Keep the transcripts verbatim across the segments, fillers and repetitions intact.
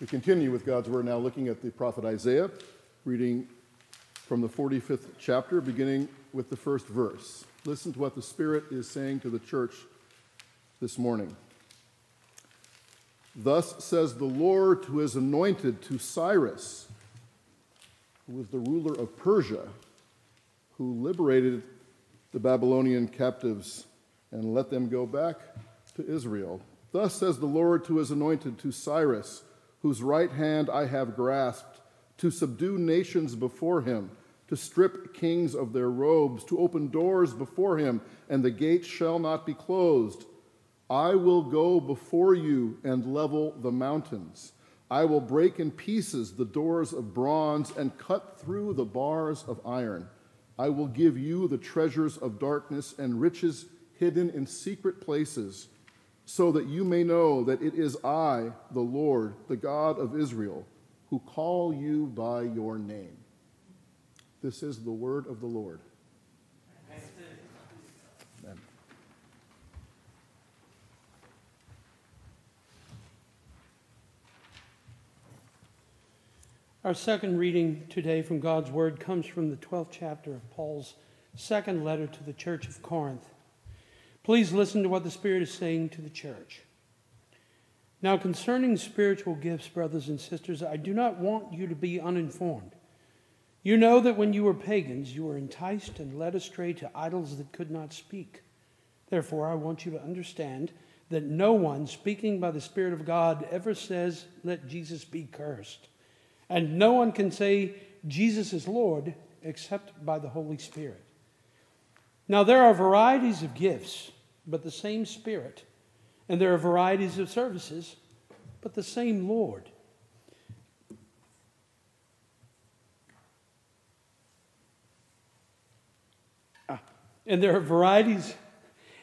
We continue with God's Word now, looking at the prophet Isaiah, reading from the forty-fifth chapter, beginning with the first verse. Listen to what the Spirit is saying to the church this morning. Thus says the Lord to his anointed, to Cyrus, who was the ruler of Persia, who liberated the Babylonian captives and let them go back to Israel. Thus says the Lord to his anointed, to Cyrus, whose right hand I have grasped, to subdue nations before him, to strip kings of their robes, to open doors before him, and the gate shall not be closed. I will go before you and level the mountains. I will break in pieces the doors of bronze and cut through the bars of iron. I will give you the treasures of darkness and riches hidden in secret places, so that you may know that it is I, the Lord, the God of Israel, who call you by your name. This is the word of the Lord. Amen. Our second reading today from God's Word comes from the twelfth chapter of Paul's second letter to the church of Corinth. Please listen to what the Spirit is saying to the church. Now, concerning spiritual gifts, brothers and sisters, I do not want you to be uninformed. You know that when you were pagans, you were enticed and led astray to idols that could not speak. Therefore, I want you to understand that no one speaking by the Spirit of God ever says, "Let Jesus be cursed." And no one can say, "Jesus is Lord," except by the Holy Spirit. Now, there are varieties of gifts, but the same Spirit, and there are varieties of services, but the same Lord. Ah. And there are varieties,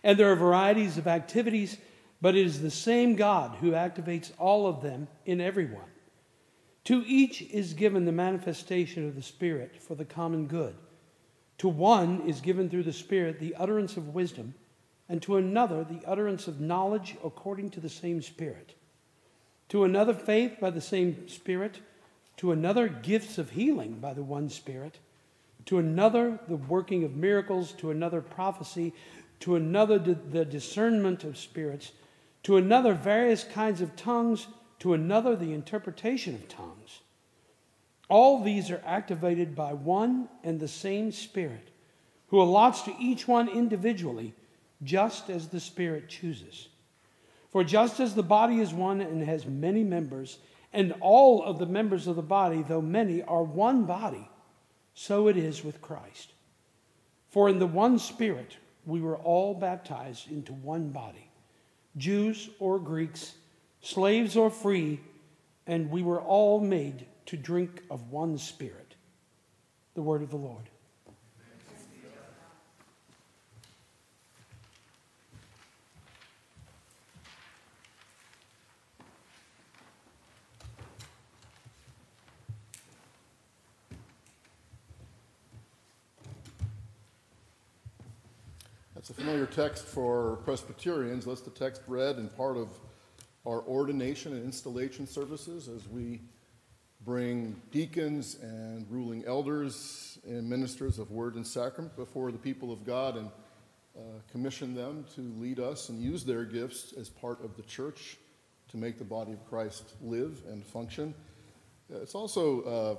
and there are varieties of activities, but it is the same God who activates all of them in everyone. To each is given the manifestation of the Spirit for the common good. To one is given through the Spirit the utterance of wisdom, and to another the utterance of knowledge according to the same Spirit. To another faith by the same Spirit, to another gifts of healing by the one Spirit, to another the working of miracles, to another prophecy, to another the discernment of spirits, to another various kinds of tongues, to another the interpretation of tongues. All these are activated by one and the same Spirit, who allots to each one individually, just as the Spirit chooses. For just as the body is one and has many members, and all of the members of the body, though many, are one body, so it is with Christ. For in the one Spirit we were all baptized into one body, Jews or Greeks, slaves or free, and we were all made to drink of one Spirit. The word of the Lord. That's a familiar text for Presbyterians. That's the text read in part of our ordination and installation services as we bring deacons and ruling elders and ministers of word and sacrament before the people of God and uh, commission them to lead us and use their gifts as part of the church to make the body of Christ live and function. It's also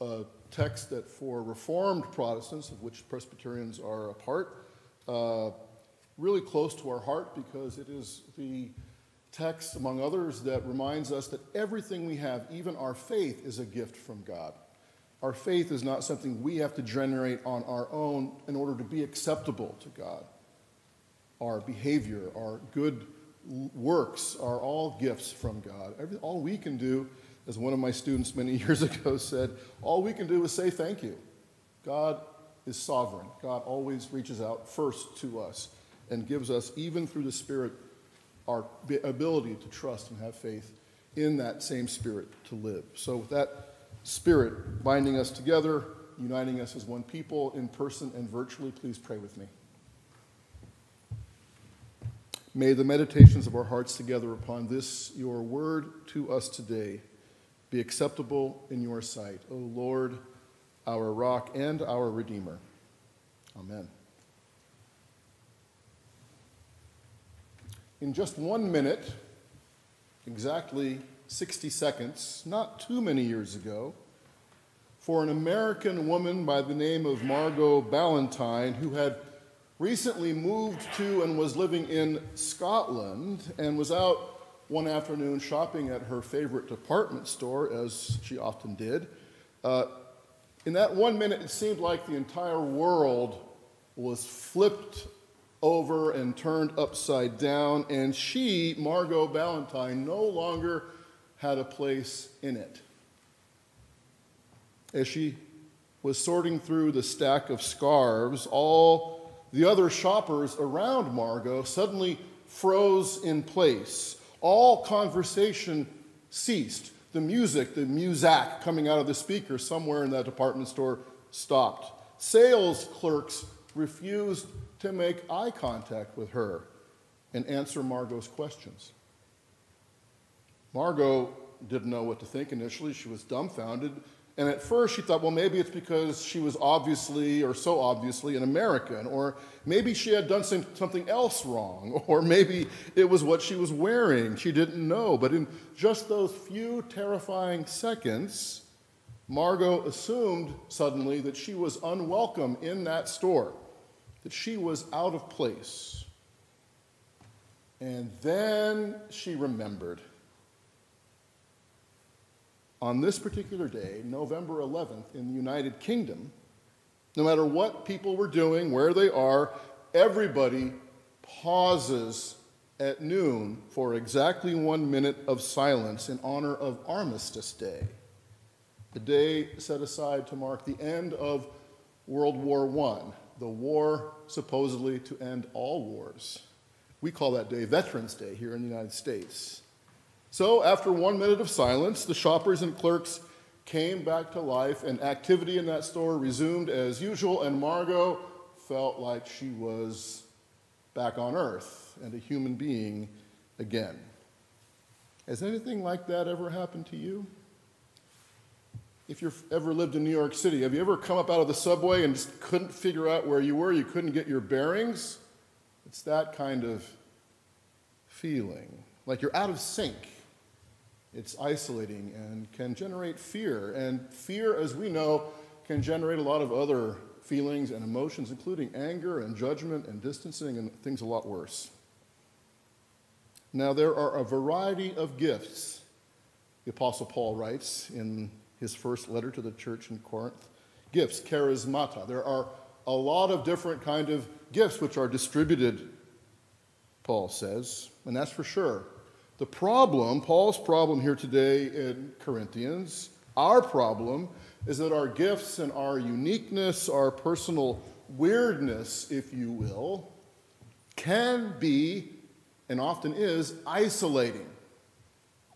uh, a text that for Reformed Protestants, of which Presbyterians are a part, uh, really close to our heart, because it is the text, among others, that reminds us that everything we have, even our faith, is a gift from God. Our faith is not something we have to generate on our own in order to be acceptable to God. Our behavior, our good works are all gifts from God. Every, all we can do, as one of my students many years ago said, all we can do is say thank you. God is sovereign. God always reaches out first to us and gives us, even through the Spirit, our ability to trust and have faith in that same Spirit to live. So with that Spirit binding us together, uniting us as one people in person and virtually, please pray with me. May the meditations of our hearts together upon this, your word to us today, be acceptable in your sight, O Lord, our rock and our redeemer. Amen. In just one minute, exactly sixty seconds, not too many years ago, for an American woman by the name of Margot Ballantyne, who had recently moved to and was living in Scotland and was out one afternoon shopping at her favorite department store, as she often did, uh, in that one minute, it seemed like the entire world was flipped over and turned upside down, and she, Margot Ballantyne, no longer had a place in it. As she was sorting through the stack of scarves, all the other shoppers around Margot suddenly froze in place. All conversation ceased. The music, the muzak coming out of the speaker somewhere in that department store stopped. Sales clerks refused to make eye contact with her and answer Margot's questions. Margot didn't know what to think initially. She was dumbfounded. And at first she thought, well, maybe it's because she was obviously or so obviously an American, or maybe she had done some, something else wrong, or maybe it was what she was wearing. She didn't know. But in just those few terrifying seconds, Margot assumed suddenly that she was unwelcome in that store, that she was out of place. And then she remembered. On this particular day, November eleventh, in the United Kingdom, no matter what people were doing, where they are, everybody pauses at noon for exactly one minute of silence in honor of Armistice Day, a day set aside to mark the end of World War One, the war supposedly to end all wars. We call that day Veterans Day here in the United States. So after one minute of silence, the shoppers and clerks came back to life, and activity in that store resumed as usual, and Margot felt like she was back on Earth and a human being again. Has anything like that ever happened to you? If you've ever lived in New York City, have you ever come up out of the subway and just couldn't figure out where you were? You couldn't get your bearings? It's that kind of feeling, like you're out of sync. It's isolating and can generate fear. And fear, as we know, can generate a lot of other feelings and emotions, including anger and judgment and distancing and things a lot worse. Now, there are a variety of gifts, the Apostle Paul writes in his first letter to the church in Corinth. Gifts, charismata. There are a lot of different kind of gifts which are distributed, Paul says, and that's for sure. The problem, Paul's problem here today in Corinthians, our problem is that our gifts and our uniqueness, our personal weirdness, if you will, can be, and often is, isolating.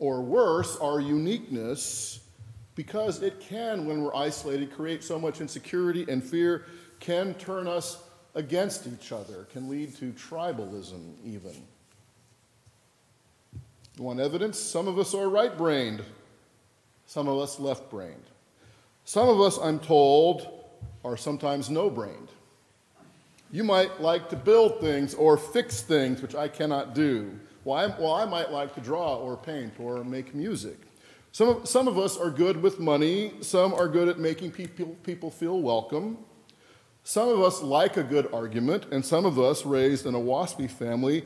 Or worse, our uniqueness, because it can, when we're isolated, create so much insecurity and fear, can turn us against each other, can lead to tribalism even. You want evidence? Some of us are right-brained. Some of us left-brained. Some of us, I'm told, are sometimes no-brained. You might like to build things or fix things, which I cannot do. Well, I'm, well I might like to draw or paint or make music. Some of, some of us are good with money. Some are good at making people, people feel welcome. Some of us like a good argument, and some of us raised in a WASPy family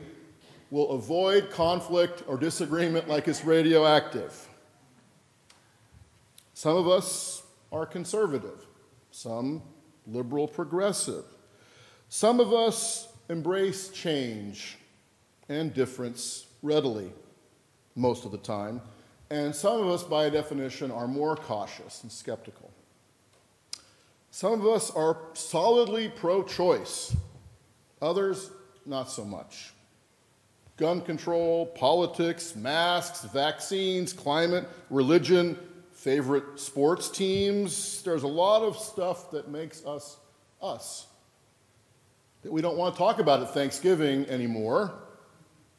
will avoid conflict or disagreement like it's radioactive. Some of us are conservative, some liberal progressive. Some of us embrace change and difference readily most of the time, and some of us, by definition, are more cautious and skeptical. Some of us are solidly pro-choice, others not so much. Gun control, politics, masks, vaccines, climate, religion, favorite sports teams. There's a lot of stuff that makes us us. That we don't want to talk about at Thanksgiving anymore.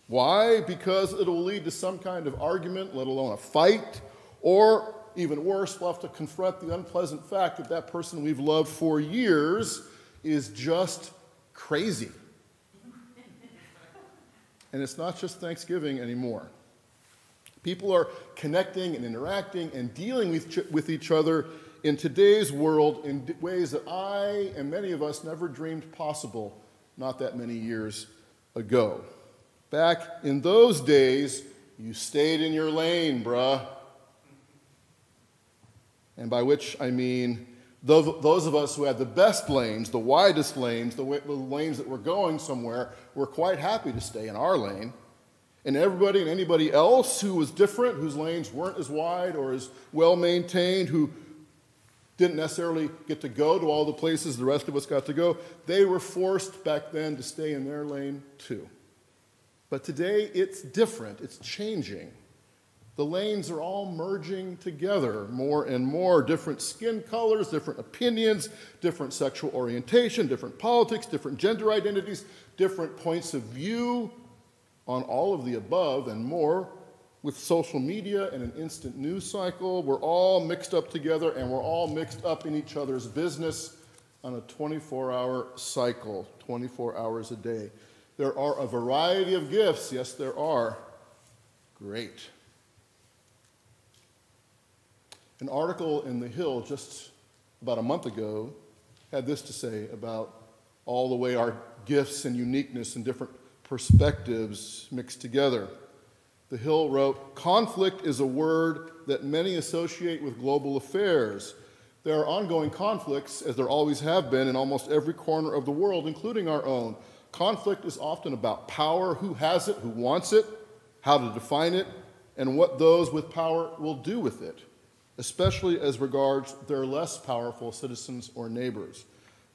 Why? Because it'll lead to some kind of argument, let alone a fight, or even worse, we'll have to confront the unpleasant fact that that person we've loved for years is just crazy. And it's not just Thanksgiving anymore. People are connecting and interacting and dealing with, with each other in today's world in d- ways that I and many of us never dreamed possible not that many years ago. Back in those days, you stayed in your lane, bruh. And by which I mean those, those of us who had the best lanes, the widest lanes, the, way, the lanes that were going somewhere, were quite happy to stay in our lane. And everybody and anybody else who was different, whose lanes weren't as wide or as well-maintained, who didn't necessarily get to go to all the places the rest of us got to go, they were forced back then to stay in their lane too. But today it's different. It's changing. The lanes are all merging together more and more. Different skin colors, different opinions, different sexual orientation, different politics, different gender identities, different points of view on all of the above and more. With social media and an instant news cycle, we're all mixed up together and we're all mixed up in each other's business on a twenty-four hour cycle, twenty-four hours a day. There are a variety of gifts. Yes, there are. Great. An article in The Hill just about a month ago had this to say about all the way our gifts and uniqueness and different perspectives mixed together. The Hill wrote, "Conflict is a word that many associate with global affairs. There are ongoing conflicts, as there always have been, in almost every corner of the world, including our own. Conflict is often about power, who has it, who wants it, how to define it, and what those with power will do with it, especially as regards their less powerful citizens or neighbors.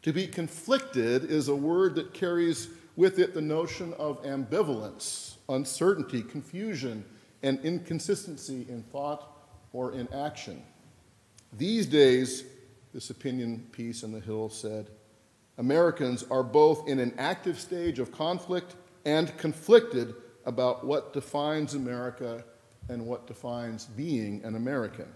To be conflicted is a word that carries with it the notion of ambivalence, uncertainty, confusion, and inconsistency in thought or in action. These days," this opinion piece in The Hill said, "Americans are both in an active stage of conflict and conflicted about what defines America and what defines being an American."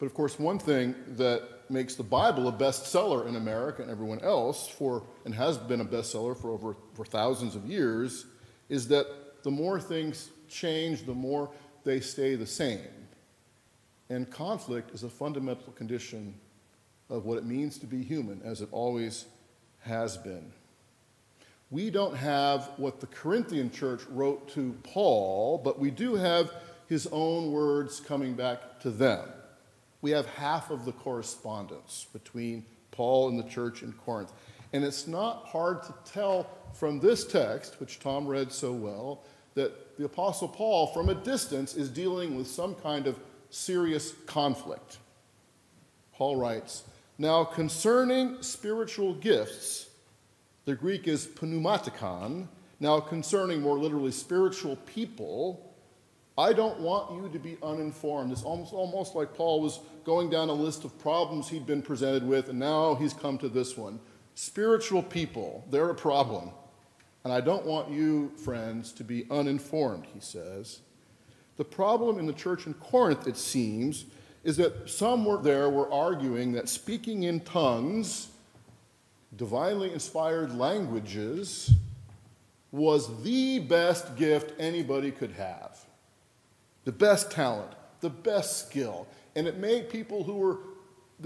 But of course, one thing that makes the Bible a bestseller in America and everyone else for, and has been a bestseller for over for thousands of years, is that the more things change, the more they stay the same. And conflict is a fundamental condition of what it means to be human, as it always has been. We don't have what the Corinthian church wrote to Paul, but we do have his own words coming back to them. We have half of the correspondence between Paul and the church in Corinth. And it's not hard to tell from this text, which Tom read so well, that the Apostle Paul, from a distance, is dealing with some kind of serious conflict. Paul writes, "Now concerning spiritual gifts," the Greek is pneumatikon, "now concerning," more literally, "spiritual people, I don't want you to be uninformed." It's almost, almost like Paul was going down a list of problems he'd been presented with, and now he's come to this one. Spiritual people, they're a problem. "And I don't want you, friends, to be uninformed," he says. The problem in the church in Corinth, it seems, is that some were there were arguing that speaking in tongues, divinely inspired languages, was the best gift anybody could have. The best talent, the best skill. And it made people who were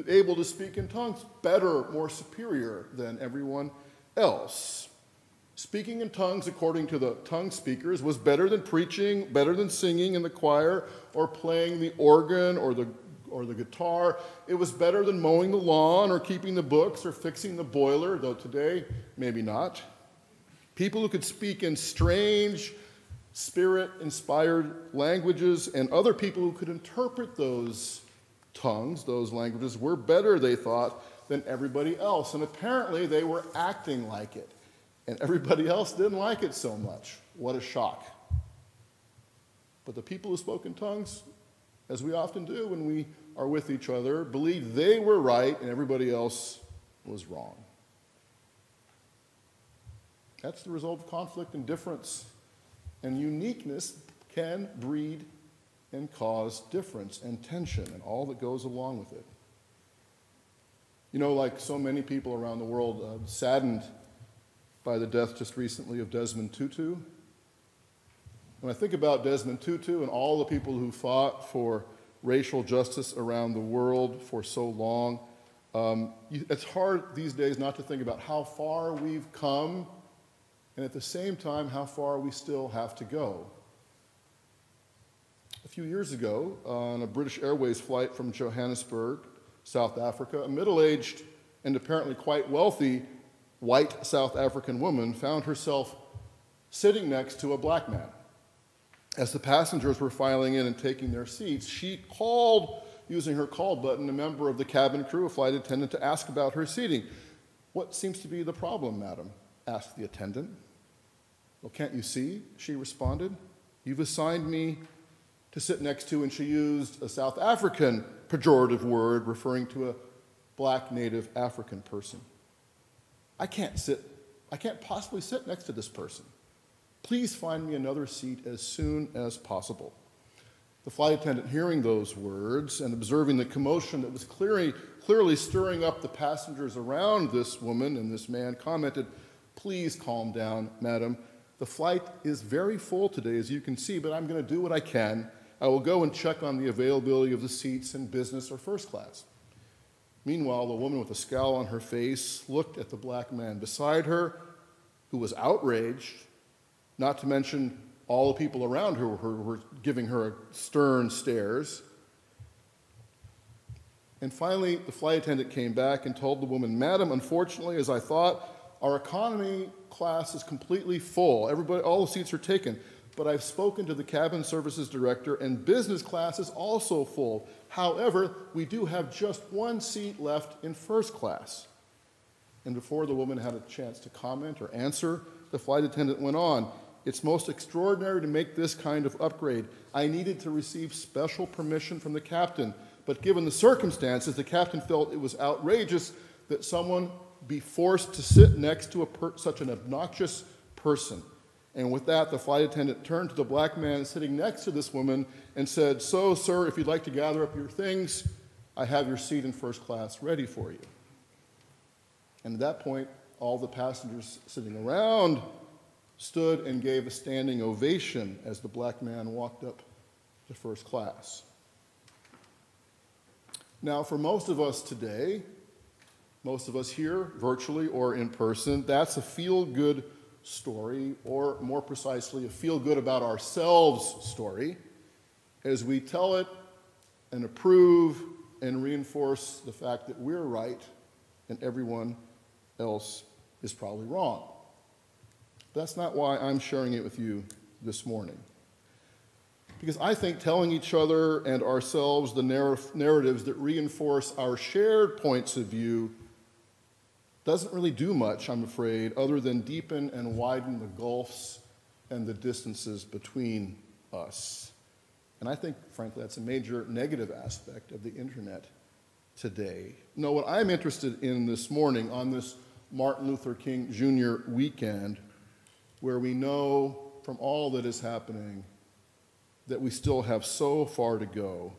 able to speak in tongues better, more superior than everyone else. Speaking in tongues, according to the tongue speakers, was better than preaching, better than singing in the choir, or playing the organ or the, or the guitar. It was better than mowing the lawn or keeping the books or fixing the boiler, though today, maybe not. People who could speak in strange, Spirit-inspired languages and other people who could interpret those tongues, those languages, were better, they thought, than everybody else. And apparently they were acting like it. And everybody else didn't like it so much. What a shock. But the people who spoke in tongues, as we often do when we are with each other, believed they were right and everybody else was wrong. That's the result of conflict and difference And uniqueness can breed and cause difference and tension and all that goes along with it. You know, like so many people around the world, uh, saddened by the death just recently of Desmond Tutu. When I think about Desmond Tutu and all the people who fought for racial justice around the world for so long, um, it's hard these days not to think about how far we've come and at the same time how far we still have to go. A few years ago, on a British Airways flight from Johannesburg, South Africa, a middle-aged and apparently quite wealthy white South African woman found herself sitting next to a black man. As the passengers were filing in and taking their seats, she called, using her call button, a member of the cabin crew, a flight attendant, to ask about her seating. "What seems to be the problem, madam?" asked the attendant. "Well, can't you see?" she responded. "You've assigned me to sit next to," and she used a South African pejorative word referring to a black native African person. "I can't sit, I can't possibly sit next to this person. Please find me another seat as soon as possible." The flight attendant, hearing those words and observing the commotion that was clearly, clearly stirring up the passengers around this woman and this man, commented, "Please calm down, madam. The flight is very full today, as you can see, but I'm going to do what I can. I will go and check on the availability of the seats in business or first class." Meanwhile, the woman with a scowl on her face looked at the black man beside her, who was outraged, not to mention all the people around her who were giving her stern stares. And finally, the flight attendant came back and told the woman, "Madam, unfortunately, as I thought, our economy class is completely full. Everybody, all the seats are taken. But I've spoken to the cabin services director, and business class is also full. However, we do have just one seat left in first class." And before the woman had a chance to comment or answer, the flight attendant went on, "It's most extraordinary to make this kind of upgrade. I needed to receive special permission from the captain, but given the circumstances, the captain felt it was outrageous that someone be forced to sit next to a per such an obnoxious person." And with that, the flight attendant turned to the black man sitting next to this woman and said, "So, sir, if you'd like to gather up your things, I have your seat in first class ready for you." And at that point, all the passengers sitting around stood and gave a standing ovation as the black man walked up to first class. Now, for most of us today, most of us here, virtually or in person, that's a feel-good story, or more precisely, a feel-good about ourselves story, as we tell it and approve and reinforce the fact that we're right and everyone else is probably wrong. But that's not why I'm sharing it with you this morning. Because I think telling each other and ourselves the narr- narratives that reinforce our shared points of view doesn't really do much, I'm afraid, other than deepen and widen the gulfs and the distances between us. And I think, frankly, that's a major negative aspect of the internet today. No, what I'm interested in this morning on this Martin Luther King Junior weekend, where we know from all that is happening that we still have so far to go,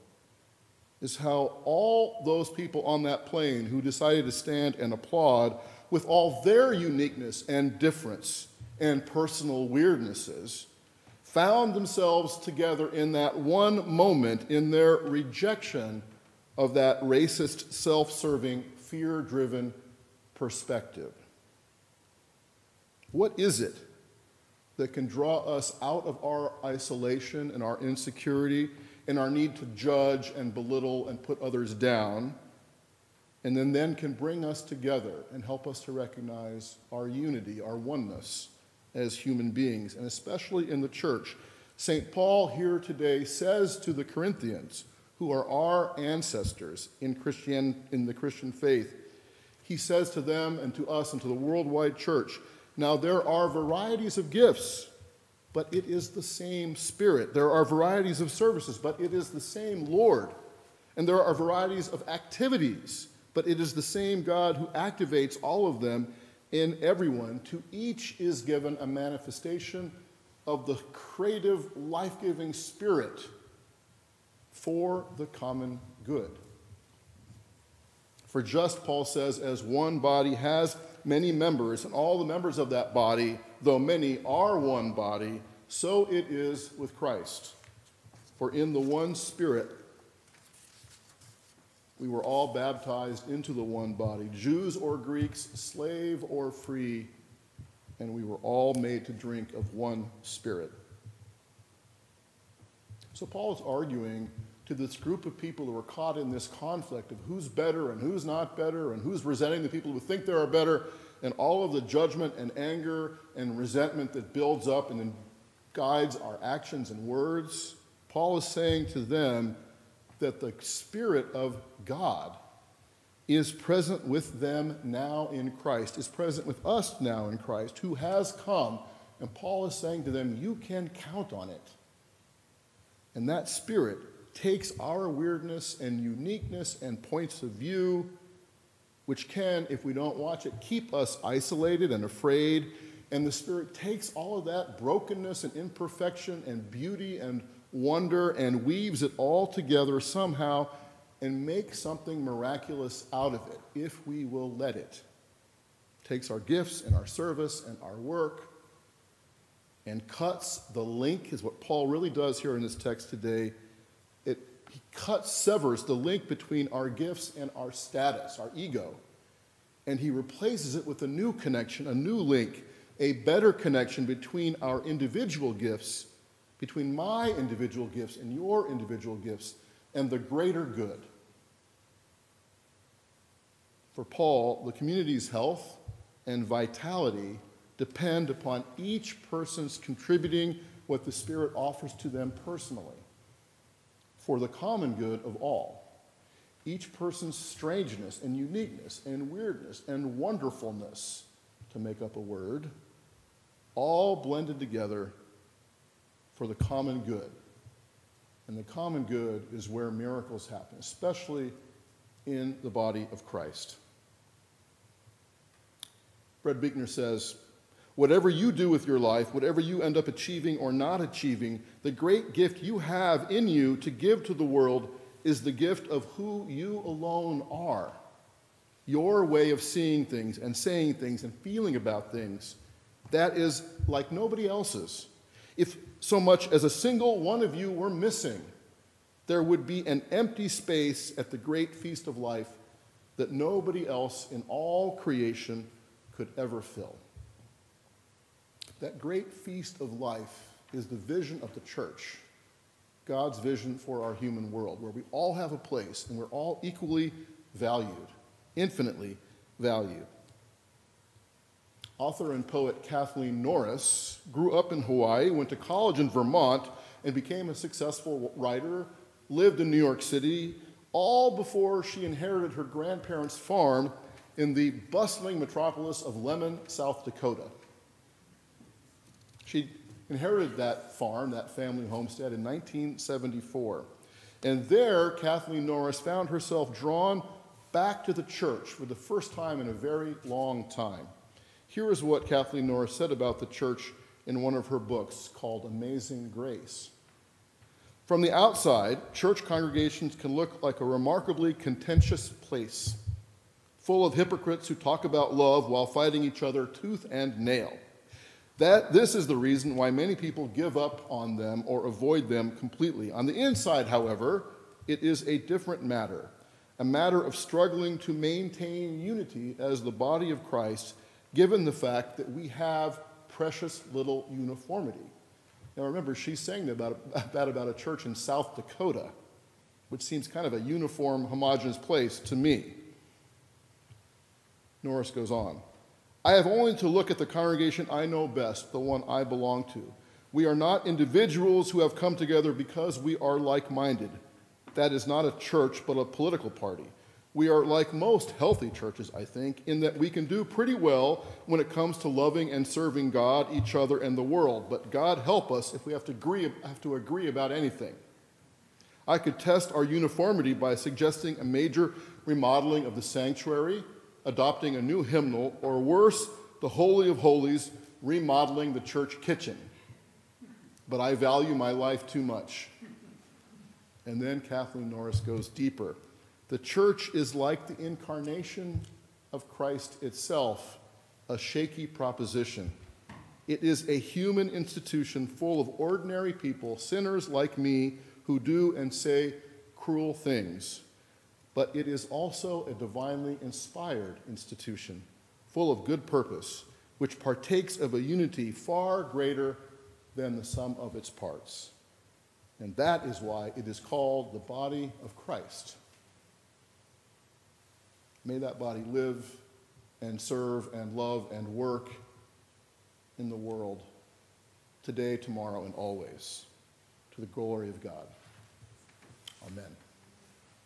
is how all those people on that plane who decided to stand and applaud with all their uniqueness and difference and personal weirdnesses found themselves together in that one moment in their rejection of that racist, self-serving, fear-driven perspective. What is it that can draw us out of our isolation and our insecurity and our need to judge and belittle and put others down, and then, then can bring us together and help us to recognize our unity, our oneness as human beings, and especially in the church? Saint Paul here today says to the Corinthians, who are our ancestors in, Christian, in the Christian faith, he says to them and to us and to the worldwide church, "Now there are varieties of gifts, but it is the same Spirit. There are varieties of services, but it is the same Lord. And there are varieties of activities, but it is the same God who activates all of them in everyone. To each is given a manifestation of the creative, life-giving Spirit for the common good. For just, Paul says, as one body has many members, and all the members of that body, though many, are one body, so it is with Christ. For in the one Spirit we were all baptized into the one body, Jews or Greeks, slave or free, and we were all made to drink of one Spirit. So Paul is arguing to this group of people who are caught in this conflict of who's better and who's not better and who's resenting the people who think they are better and all of the judgment and anger and resentment that builds up and then guides our actions and words. Paul is saying to them that the Spirit of God is present with them now in Christ, is present with us now in Christ, who has come. And Paul is saying to them, you can count on it. And that Spirit takes our weirdness and uniqueness and points of view, which can, if we don't watch it, keep us isolated and afraid. And the Spirit takes all of that brokenness and imperfection and beauty and wonder and weaves it all together somehow and makes something miraculous out of it, if we will let it. Takes our gifts and our service and our work and cuts the link, is what Paul really does here in this text today. It, he cuts, severs the link between our gifts and our status, our ego, and he replaces it with a new connection, a new link, a better connection between our individual gifts, between my individual gifts and your individual gifts, and the greater good. For Paul, the community's health and vitality depend upon each person's contributing what the Spirit offers to them personally for the common good of all. Each person's strangeness and uniqueness and weirdness and wonderfulness, to make up a word, all blended together for the common good. And the common good is where miracles happen, especially in the body of Christ. Fred Buechner says, whatever you do with your life, whatever you end up achieving or not achieving, the great gift you have in you to give to the world is the gift of who you alone are. Your way of seeing things and saying things and feeling about things, that is like nobody else's. If so much as a single one of you were missing, there would be an empty space at the great feast of life that nobody else in all creation could ever fill. That great feast of life is the vision of the church, God's vision for our human world, where we all have a place and we're all equally valued, infinitely valued. Author and poet Kathleen Norris grew up in Hawaii, went to college in Vermont, and became a successful writer, lived in New York City, all before she inherited her grandparents' farm in the bustling metropolis of Lemon, South Dakota. She inherited that farm, that family homestead, in nineteen seventy-four. And there, Kathleen Norris found herself drawn back to the church for the first time in a very long time. Here is what Kathleen Norris said about the church in one of her books called Amazing Grace. From the outside, church congregations can look like a remarkably contentious place, full of hypocrites who talk about love while fighting each other tooth and nail. That, this is the reason why many people give up on them or avoid them completely. On the inside, however, it is a different matter, a matter of struggling to maintain unity as the body of Christ, given the fact that we have precious little uniformity. Now remember, she's saying that about, about, about a church in South Dakota, which seems kind of a uniform, homogeneous place to me. Norris goes on. I have only to look at the congregation I know best, the one I belong to. We are not individuals who have come together because we are like-minded. That is not a church, but a political party. We are like most healthy churches, I think, in that we can do pretty well when it comes to loving and serving God, each other, and the world. But God help us if we have to agree, have to agree about anything. I could test our uniformity by suggesting a major remodeling of the sanctuary, adopting a new hymnal, or worse, the Holy of Holies, remodeling the church kitchen. but I value my life too much. And then Kathleen Norris goes deeper. The church is like the incarnation of Christ itself, a shaky proposition. It is a human institution full of ordinary people, sinners like me, who do and say cruel things. But it is also a divinely inspired institution, full of good purpose, which partakes of a unity far greater than the sum of its parts. And that is why it is called the body of Christ. May that body live and serve and love and work in the world today, tomorrow, and always, to the glory of God. Amen.